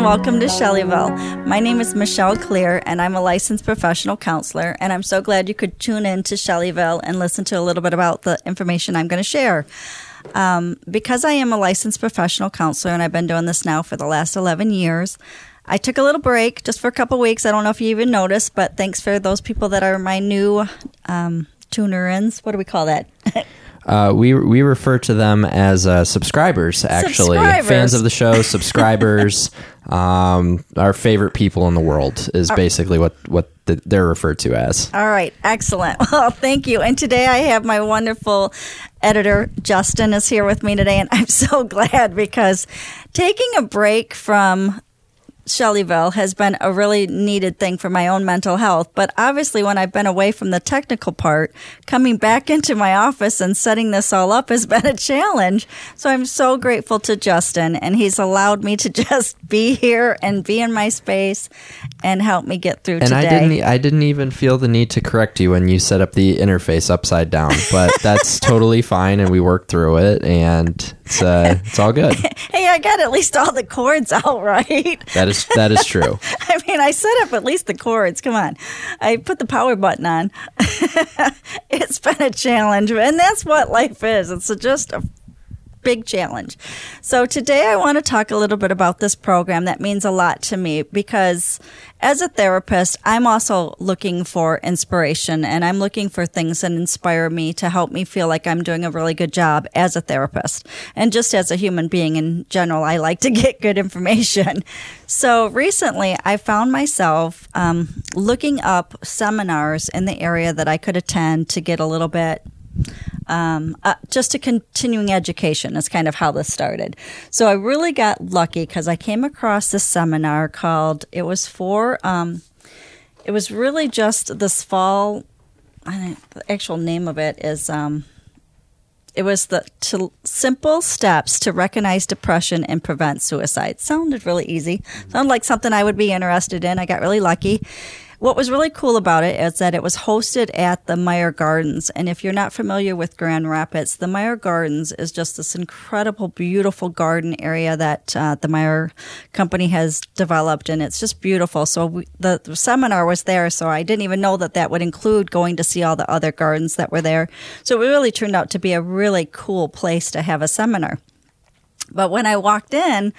and welcome to Shellyville. My name is Michelle Clear, and I'm a licensed professional counselor, and I'm so glad you could tune in to Shellyville and listen to a little bit about the information I'm going to share. Because I am a licensed professional counselor, and I've been doing this now for the last 11 years, I took a little break just for a couple weeks. I don't know if you even noticed, but thanks for those people that are my new tuner-ins. What do we call that? We refer to them as subscribers, actually. Subscribers. Fans of the show, subscribers, our favorite people in the world is basically what they're referred to as. All right. Excellent. Well, thank you. And today I have my wonderful editor, Justin, is here with me today, and I'm so glad because taking a break from Shellyville has been a really needed thing for my own mental health. But obviously when I've been away from the technical part, coming back into my office and setting this all up has been a challenge. So I'm so grateful to Justin, and he's allowed me to just be here and be in my space and help me get through today. And I didn't even feel the need to correct you when you set up the interface upside down, but that's totally fine, and we worked through it, and it's all good. Hey, I got at least all the chords out right. That is true. I mean, I set up at least the chords. Come on. I put the power button on. It's been a challenge, and that's what life is. It's just a big challenge. So today I want to talk a little bit about this program that means a lot to me, because as a therapist, I'm also looking for inspiration, and I'm looking for things that inspire me to help me feel like I'm doing a really good job as a therapist. And just as a human being in general, I like to get good information. So recently I found myself looking up seminars in the area that I could attend to get a little bit just a continuing education is kind of how this started. So I really got lucky because I came across this seminar called, it was really just this fall, I think the actual name of it is, it was Simple Steps to Recognize Depression and Prevent Suicide. Sounded really easy. Sounded like something I would be interested in. I got really lucky. What was really cool about it is that it was hosted at the Meyer Gardens. And if you're not familiar with Grand Rapids, the Meyer Gardens is just this incredible, beautiful garden area that the Meyer Company has developed. And it's just beautiful. So the seminar was there. So I didn't even know that would include going to see all the other gardens that were there. So it really turned out to be a really cool place to have a seminar. But when I walked in,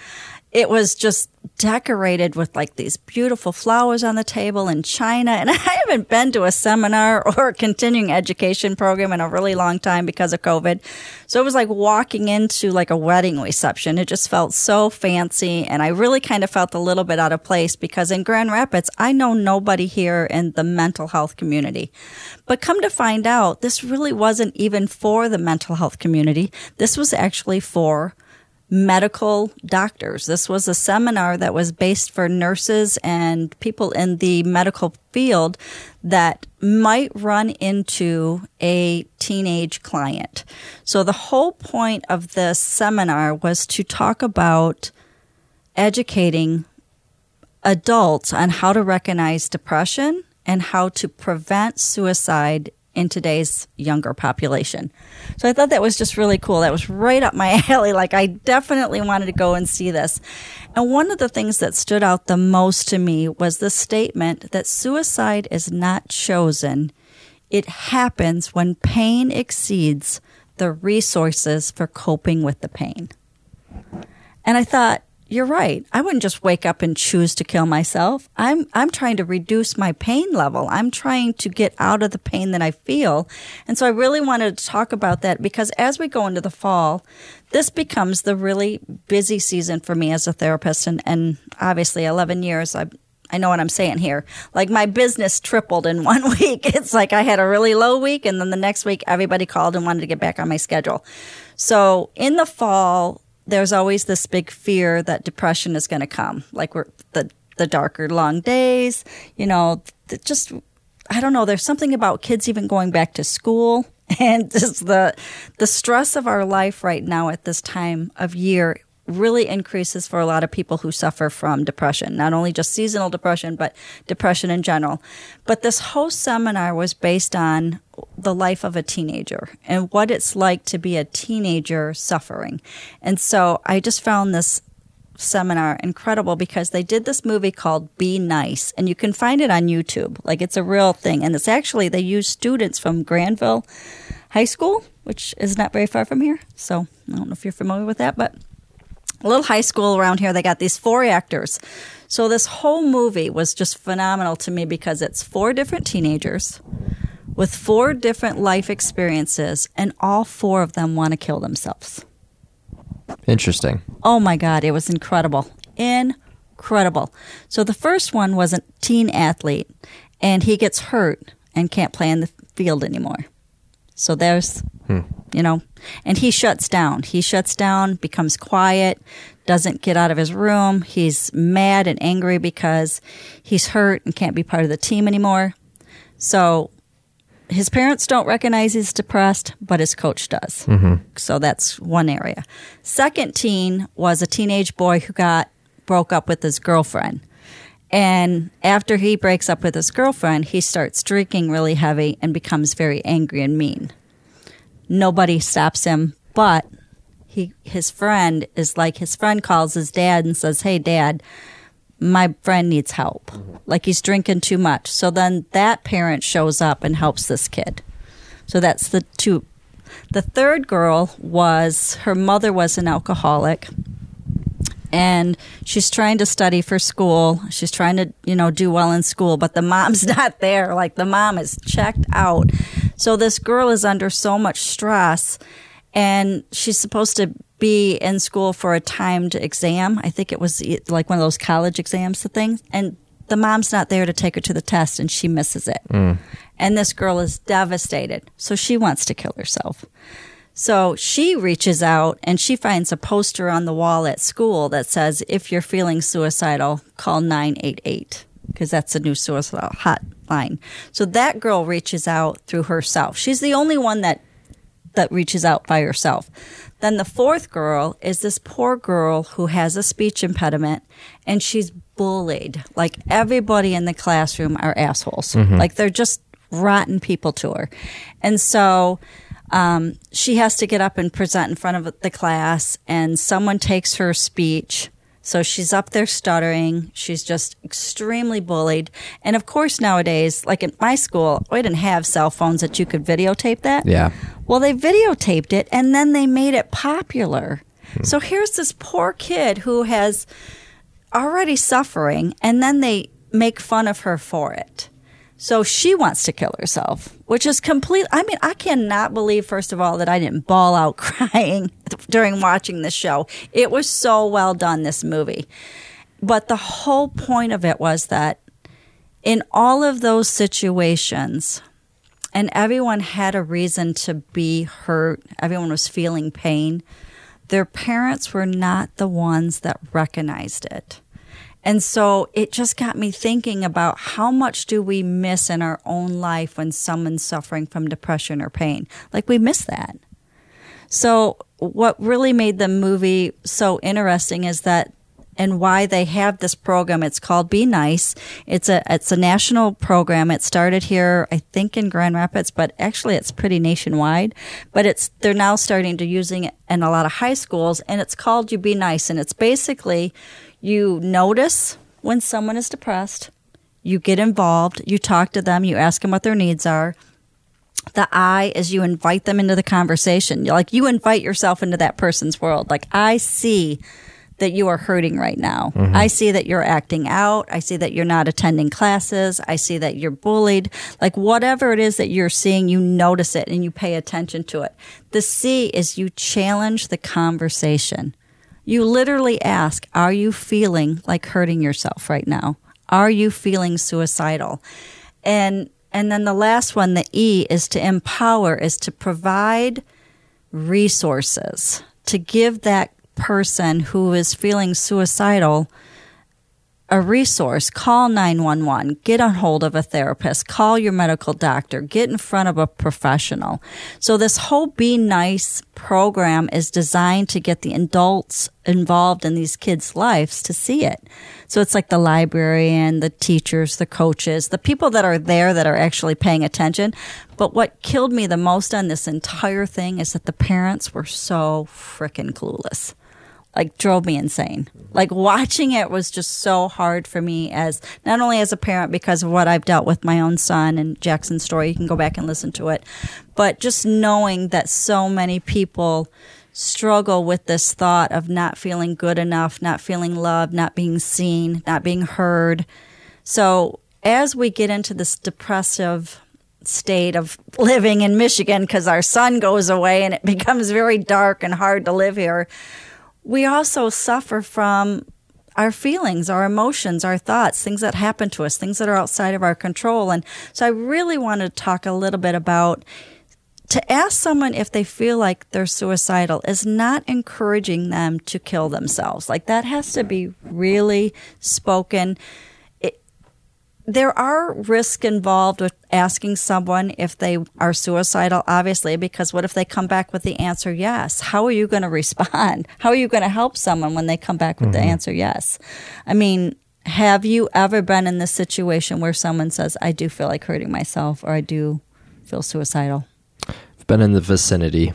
it was just decorated with like these beautiful flowers on the table and china. And I haven't been to a seminar or a continuing education program in a really long time because of COVID. So it was like walking into like a wedding reception. It just felt so fancy. And I really kind of felt a little bit out of place because in Grand Rapids, I know nobody here in the mental health community. But come to find out, this really wasn't even for the mental health community. This was actually for medical doctors. This was a seminar that was based for nurses and people in the medical field that might run into a teenage client. So the whole point of this seminar was to talk about educating adults on how to recognize depression and how to prevent suicide in today's younger population. So I thought that was just really cool. That was right up my alley. Like, I definitely wanted to go and see this. And one of the things that stood out the most to me was the statement that suicide is not chosen. It happens when pain exceeds the resources for coping with the pain. And I thought, you're right. I wouldn't just wake up and choose to kill myself. I'm trying to reduce my pain level. I'm trying to get out of the pain that I feel. And so I really wanted to talk about that because as we go into the fall, this becomes the really busy season for me as a therapist. And obviously 11 years, I know what I'm saying here. Like, my business tripled in one week. It's like I had a really low week, and then the next week everybody called and wanted to get back on my schedule. So in the fall, there's always this big fear that depression is going to come, like the darker long days, you know, just, I don't know, there's something about kids even going back to school and just the stress of our life right now at this time of year really increases for a lot of people who suffer from depression, not only just seasonal depression, but depression in general. But this whole seminar was based on the life of a teenager and what it's like to be a teenager suffering. And so I just found this seminar incredible because they did this movie called Be Nice, and you can find it on YouTube. Like, it's a real thing. And it's actually, they use students from Granville High School, which is not very far from here. So I don't know if you're familiar with that, but a little high school around here, they got these 4 actors. So this whole movie was just phenomenal to me because it's 4 different teenagers with 4 different life experiences, and all 4 of them want to kill themselves. Interesting. Oh, my God. It was incredible. Incredible. So the first one was a teen athlete, and he gets hurt and can't play in the field anymore. So there's, you know, and he shuts down. He shuts down, becomes quiet, doesn't get out of his room. He's mad and angry because he's hurt and can't be part of the team anymore. So his parents don't recognize he's depressed, but his coach does. Mm-hmm. So that's one area. Second teen was a teenage boy who broke up with his girlfriend. And after he breaks up with his girlfriend, he starts drinking really heavy and becomes very angry and mean. Nobody stops him, but his friend is like, his friend calls his dad and says, "Hey, Dad, my friend needs help. Like, he's drinking too much." So then that parent shows up and helps this kid. So that's the 2. The third girl was, her mother was an alcoholic, and she's trying to study for school. She's trying to, you know, do well in school, but the mom's not there. Like, the mom is checked out. So this girl is under so much stress, and she's supposed to be in school for a timed exam. I think it was like one of those college exams, and the mom's not there to take her to the test, and she misses it. And this girl is devastated, so she wants to kill herself. So she reaches out, and she finds a poster on the wall at school that says, "If you're feeling suicidal, call 988, because that's the new suicidal hotline. So that girl reaches out through herself. She's the only one that reaches out by herself. Then the fourth girl is this poor girl who has a speech impediment, and she's bullied. Like, everybody in the classroom are assholes. Mm-hmm. Like, they're just rotten people to her. And so she has to get up and present in front of the class, and someone takes her speech. So she's up there stuttering. She's just extremely bullied. And, of course, nowadays, like at my school, we didn't have cell phones that you could videotape that. Yeah. Well, they videotaped it, and then they made it popular. So here's this poor kid who has already suffering, and then they make fun of her for it. So she wants to kill herself, which is complete. I mean, I cannot believe, first of all, that I didn't bawl out crying during watching this show. It was so well done, this movie. But the whole point of it was that in all of those situations, and everyone had a reason to be hurt, everyone was feeling pain, their parents were not the ones that recognized it. And so it just got me thinking about how much do we miss in our own life when someone's suffering from depression or pain. Like, we miss that. So what really made the movie so interesting is that, and why they have this program, it's called Be Nice. It's a national program. It started here, I think, in Grand Rapids, but actually it's pretty nationwide. But they're now starting to using it in a lot of high schools, and it's called You Be Nice. And it's basically, you notice when someone is depressed, you get involved, you talk to them, you ask them what their needs are. The I is you invite them into the conversation. Like, you invite yourself into that person's world. Like, I see that you are hurting right now. Mm-hmm. I see that you're acting out. I see that you're not attending classes. I see that you're bullied. Like, whatever it is that you're seeing, you notice it and you pay attention to it. The C is you challenge the conversation. You literally ask, are you feeling like hurting yourself right now? Are you feeling suicidal? And then the last one, the E, is to empower, is to provide resources to give that person who is feeling suicidal a resource. Call 911. Get on hold of a therapist. Call your medical doctor. Get in front of a professional. So this whole Be Nice program is designed to get the adults involved in these kids' lives to see it. So it's like the librarian, the teachers, the coaches, the people that are there that are actually paying attention. But what killed me the most on this entire thing is that the parents were so freaking clueless. like drove me insane. Like watching it was just so hard for me as not only as a parent because of what I've dealt with my own son and Jackson's story. You can go back and listen to it. But just knowing that so many people struggle with this thought of not feeling good enough, not feeling loved, not being seen, not being heard. So as we get into this depressive state of living in Michigan because our sun goes away and it becomes very dark and hard to live here, we also suffer from our feelings, our emotions, our thoughts, things that happen to us, things that are outside of our control. And so I really want to talk a little bit about to ask someone if they feel like they're suicidal is not encouraging them to kill themselves. Like that has to be really spoken. There are risks involved with asking someone if they are suicidal, obviously, because what if they come back with the answer yes? How are you going to respond? How are you going to help someone when they come back with the answer yes? I mean, have you ever been in this situation where someone says, I do feel like hurting myself or I do feel suicidal? I've been in the vicinity.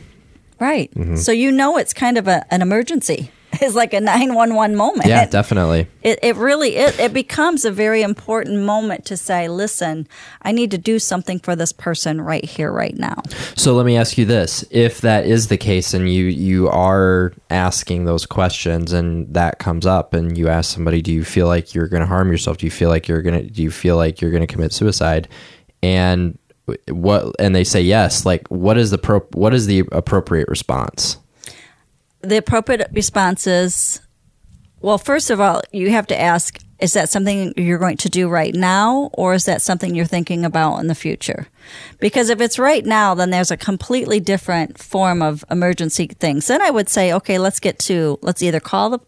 Right. Mm-hmm. So you know it's kind of an emergency. It's like a 911 moment. Yeah, definitely. It really becomes a very important moment to say, listen, I need to do something for this person right here, right now. So let me ask you this. If that is the case and you are asking those questions and that comes up and you ask somebody, do you feel like you're going to harm yourself? Do you feel like you're going to commit suicide? And they say yes, like what is the appropriate response? The appropriate response is, well, first of all, you have to ask, is that something you're going to do right now or is that something you're thinking about in the future? Because if it's right now, then there's a completely different form of emergency things. Then I would say, okay, let's either call the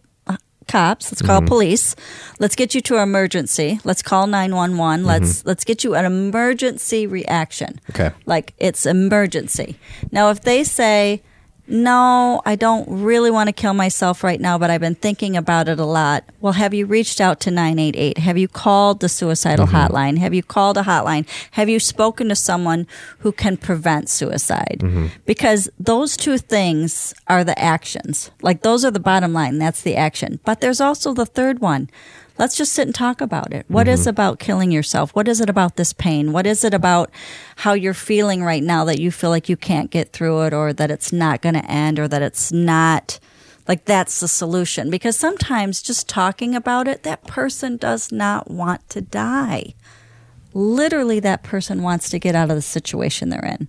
cops, let's call police, let's get you to an emergency, let's call 911, let's get you an emergency reaction. Okay. Like it's emergency. Now, if they say, no, I don't really want to kill myself right now, but I've been thinking about it a lot. Well, have you reached out to 988? Have you called the suicidal hotline? Have you called a hotline? Have you spoken to someone who can prevent suicide? Because those two things are the actions. Like those are the bottom line. That's the action. But there's also the third one. Let's just sit and talk about it. What is about killing yourself? What is it about this pain? What is it about how you're feeling right now that you feel like you can't get through it or that it's not going to end or that it's not like that's the solution? Because sometimes just talking about it, that person does not want to die. Literally, that person wants to get out of the situation they're in.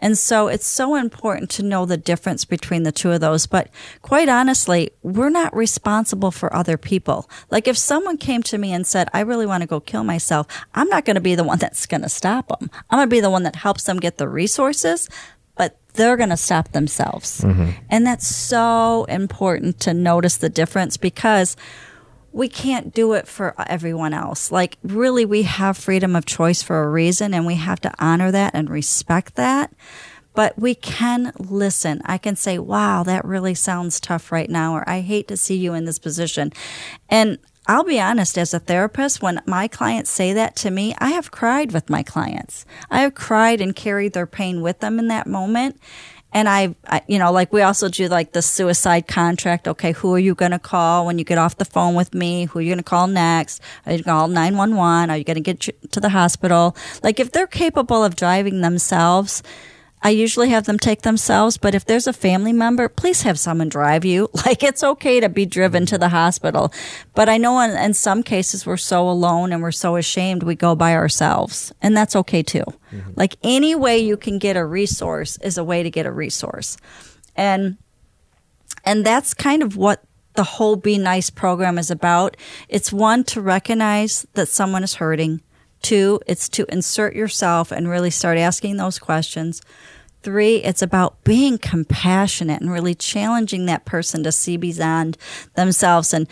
And so it's so important to know the difference between the two of those. But quite honestly, we're not responsible for other people. Like if someone came to me and said, I really want to go kill myself, I'm not going to be the one that's going to stop them. I'm going to be the one that helps them get the resources, but they're going to stop themselves. And that's so important to notice the difference because we can't do it for everyone else. Like, really, we have freedom of choice for a reason, and we have to honor that and respect that. But we can listen. I can say, wow, that really sounds tough right now, or I hate to see you in this position. And I'll be honest, as a therapist, when my clients say that to me, I have cried with my clients. I have cried and carried their pain with them in that moment. And I, you know, like we also do like the suicide contract. Okay, who are you going to call when you get off the phone with me? Who are you going to call next? Are you going to call 911? Are you going to get to the hospital? Like if they're capable of driving themselves, I usually have them take themselves. But if there's a family member, please have someone drive you. Like it's okay to be driven to the hospital. But I know in some cases we're so alone and we're so ashamed we go by ourselves. And that's okay too. Like any way you can get a resource is a way to get a resource. And that's kind of what the whole Be Nice program is about. It's one, to recognize that someone is hurting. Two, it's to insert yourself and really start asking those questions. Three, it's about being compassionate and really challenging that person to see beyond themselves. And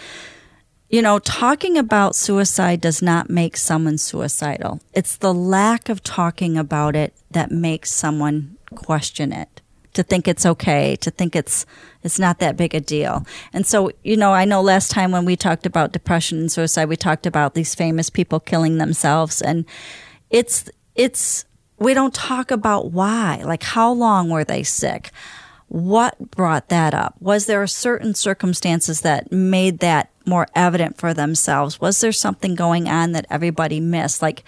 you know, talking about suicide does not make someone suicidal. It's the lack of talking about it that makes someone question it, to think it's okay, to think it's not that big a deal. And so, you know, I know last time when we talked about depression and suicide, we talked about these famous people killing themselves. And we don't talk about why, like how long were they sick? What brought that up? Was there certain circumstances that made that more evident for themselves? Was there something going on that everybody missed? Like,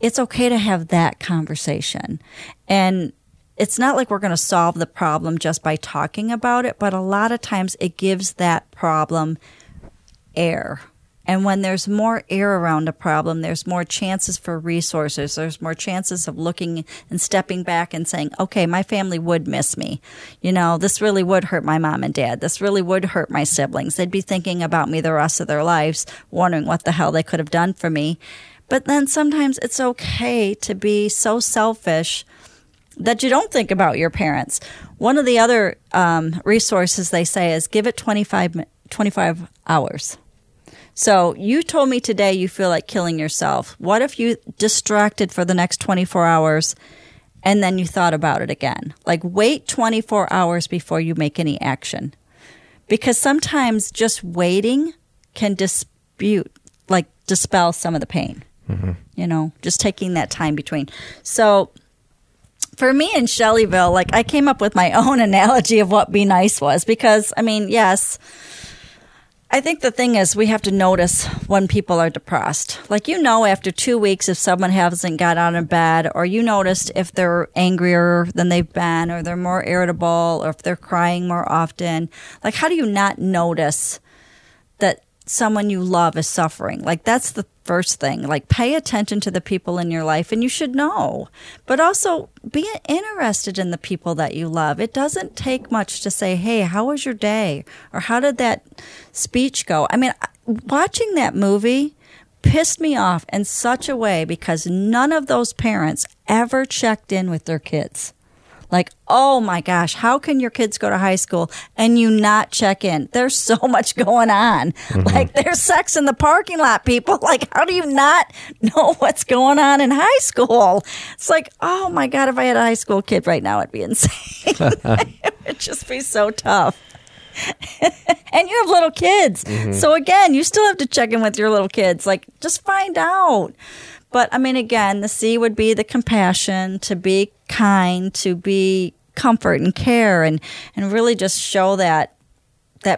it's okay to have that conversation. And it's not like we're going to solve the problem just by talking about it, but a lot of times it gives that problem air. And when there's more air around a problem, there's more chances for resources. There's more chances of looking and stepping back and saying, okay, my family would miss me. You know, this really would hurt my mom and dad. This really would hurt my siblings. They'd be thinking about me the rest of their lives, wondering what the hell they could have done for me. But then sometimes it's okay to be so selfish that you don't think about your parents. One of the other resources they say is give it 25 hours. So you told me today you feel like killing yourself. What if you distracted for the next 24 hours and then you thought about it again? Like, wait 24 hours before you make any action. Because sometimes just waiting can dispel some of the pain. Mm-hmm. You know, just taking that time between. So for me in Shellyville, like, I came up with my own analogy of what Be Nice was because, I mean, yes, I think the thing is we have to notice when people are depressed. Like, you know, after 2 weeks if someone hasn't got out of bed, or you noticed if they're angrier than they've been, or they're more irritable, or if they're crying more often. Like, how do you not notice that someone you love is suffering? Like, that's the first thing. Like, pay attention to the people in your life, and you should know. But also be interested in the people that you love. It doesn't take much to say, hey, how was your day? Or how did that speech go? I mean, watching that movie pissed me off in such a way because none of those parents ever checked in with their kids. Like, oh my gosh, how can your kids go to high school and you not check in? There's so much going on. Mm-hmm. Like, there's sex in the parking lot, people. Like, how do you not know what's going on in high school? It's like, oh my God, if I had a high school kid right now, it'd be insane. It would just be so tough. And you have little kids. Mm-hmm. So again, you still have to check in with your little kids. Like, just find out. But, I mean, again, the C would be the compassion, to be kind, to be comfort and care, and really just show that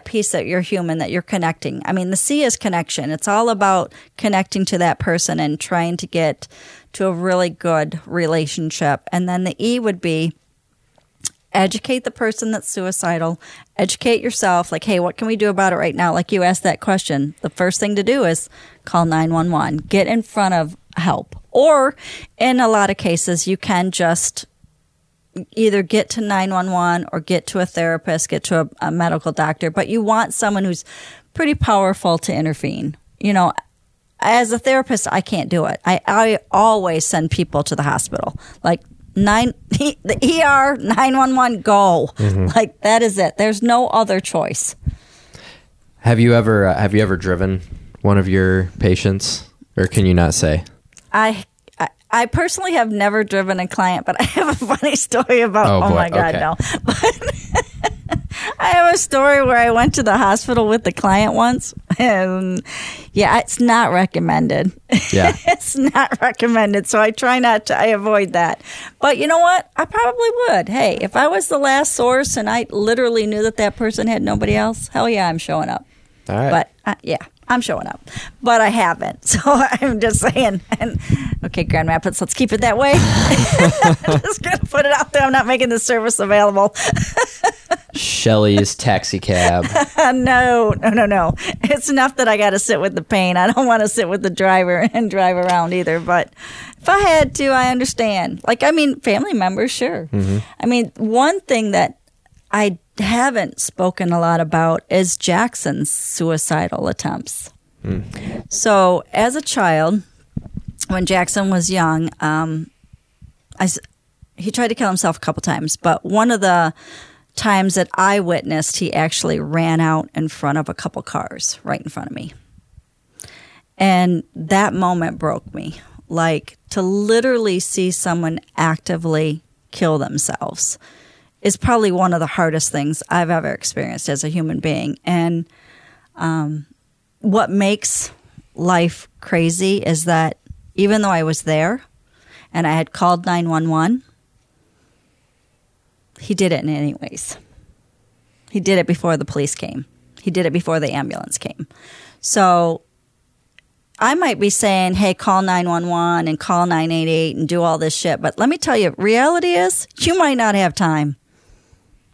piece that you're human, that you're connecting. I mean, the C is connection. It's all about connecting to that person and trying to get to a really good relationship. And then the E would be educate the person that's suicidal, educate yourself. Like, hey, what can we do about it right now? Like, you asked that question. The first thing to do is call 911. Get in front of help. Or in a lot of cases, you can just either get to 911 or get to a therapist, get to a medical doctor, but you want someone who's pretty powerful to intervene. You know, as a therapist, I can't do it. I always send people to the hospital. Like, the ER, 911, go. Mm-hmm. Like, that is it. There's no other choice. Have you ever driven one of your patients, or can you not say? I personally have never driven a client, but I have a funny story about, oh my God, okay. No. But I have a story where I went to the hospital with the client once, and yeah, it's not recommended. Yeah. It's not recommended, so I try not to, I avoid that. But you know what? I probably would. Hey, if I was the last source and I literally knew that that person had nobody else, hell yeah, I'm showing up. All right. But, yeah. I'm showing up, but I haven't. So I'm just saying, and okay, Grand Rapids, let's keep it that way. I'm just going to put it out there. I'm not making this service available. Shelly's taxi cab. No. It's enough that I got to sit with the pain. I don't want to sit with the driver and drive around either. But if I had to, I understand. Like, I mean, family members, sure. Mm-hmm. I mean, one thing that I haven't spoken a lot about is Jackson's suicidal attempts. Mm. So as a child, when Jackson was young, he tried to kill himself a couple times, but one of the times that I witnessed, he actually ran out in front of a couple cars right in front of me. And that moment broke me. Like, to literally see someone actively kill themselves is probably one of the hardest things I've ever experienced as a human being. And what makes life crazy is that even though I was there and I had called 911, he did it anyways. He did it before the police came. He did it before the ambulance came. So I might be saying, hey, call 911 and call 988 and do all this shit. But let me tell you, reality is you might not have time.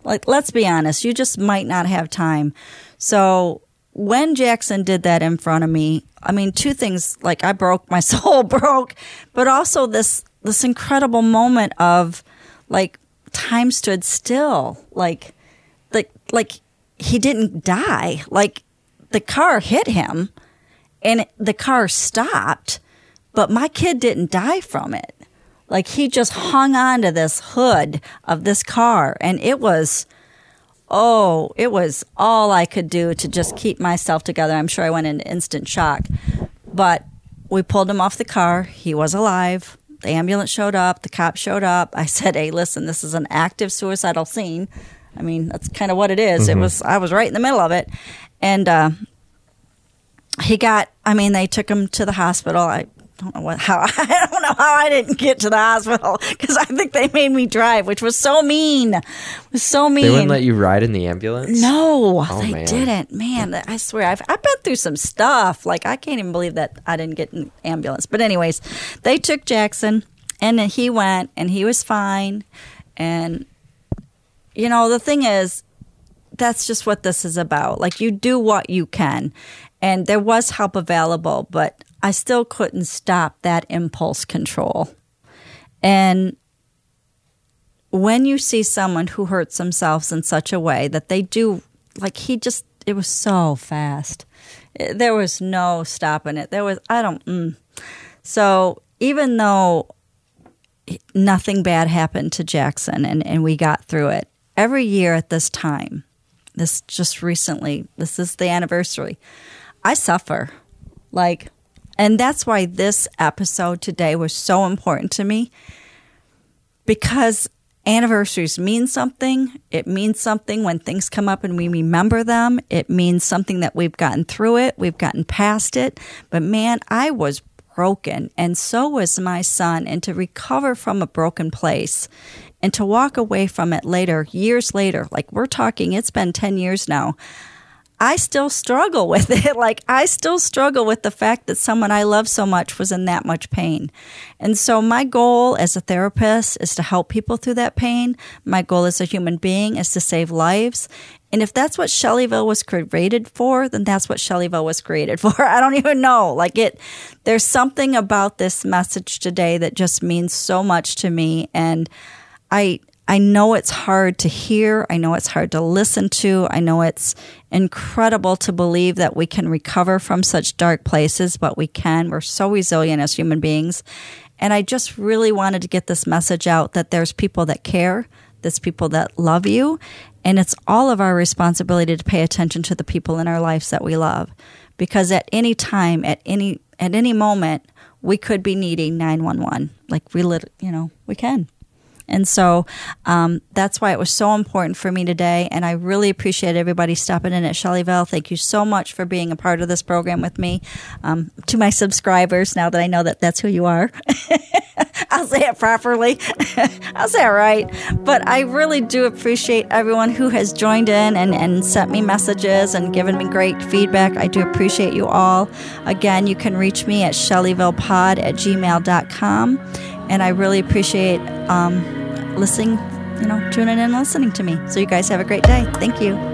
Like, let's be honest. You just might not have time. So when Jackson did that in front of me, I mean, two things, like I broke, my soul broke, but also this incredible moment of like time stood still. Like he didn't die. Like the car hit him and the car stopped, but my kid didn't die from it. Like he just hung on to this hood of this car, and it was all I could do to just keep myself together. I'm sure I went into instant shock, but we pulled him off the car. He was alive. The ambulance showed up. The cop showed up. I said, hey, listen, this is an active suicidal scene. I mean, that's kind of what it is. Mm-hmm. I was right in the middle of it. And they took him to the hospital. I don't know how I didn't get to the hospital, because I think they made me drive, which was so mean. It was so mean. They wouldn't let you ride in the ambulance? No, oh, they didn't. Man, I swear, I've been through some stuff. Like, I can't even believe that I didn't get an ambulance. But anyways, they took Jackson, and then he went, and he was fine. And, you know, the thing is, that's just what this is about. Like, you do what you can. And there was help available, but I still couldn't stop that impulse control. And when you see someone who hurts themselves in such a way that they do, like it was so fast. There was no stopping it. So even though nothing bad happened to Jackson and we got through it, every year at this time, this just recently, this is the anniversary, I suffer. And that's why this episode today was so important to me, because anniversaries mean something. It means something when things come up and we remember them. It means something that we've gotten through it. We've gotten past it. But man, I was broken, and so was my son. And to recover from a broken place and to walk away from it later, years later, like we're talking, it's been 10 years now. I still struggle with it. Like, I still struggle with the fact that someone I love so much was in that much pain. And so my goal as a therapist is to help people through that pain. My goal as a human being is to save lives. And if that's what Shellyville was created for, then that's what Shellyville was created for. I don't even know. There's something about this message today that just means so much to me. And I know it's hard to hear. I know it's hard to listen to. I know it's incredible to believe that we can recover from such dark places, but we can. We're so resilient as human beings. And I just really wanted to get this message out that there's people that care, there's people that love you, and it's all of our responsibility to pay attention to the people in our lives that we love. Because at any time, at any moment, we could be needing 911. We can. And so that's why it was so important for me today. And I really appreciate everybody stopping in at Shellyville. Thank you so much for being a part of this program with me. To my subscribers, now that I know that that's who you are, I'll say it properly. I'll say it right. But I really do appreciate everyone who has joined in and sent me messages and given me great feedback. I do appreciate you all. Again, you can reach me at shellyvillepod@gmail.com. And I really appreciate listening, tuning in and listening to me. So you guys have a great day. Thank you.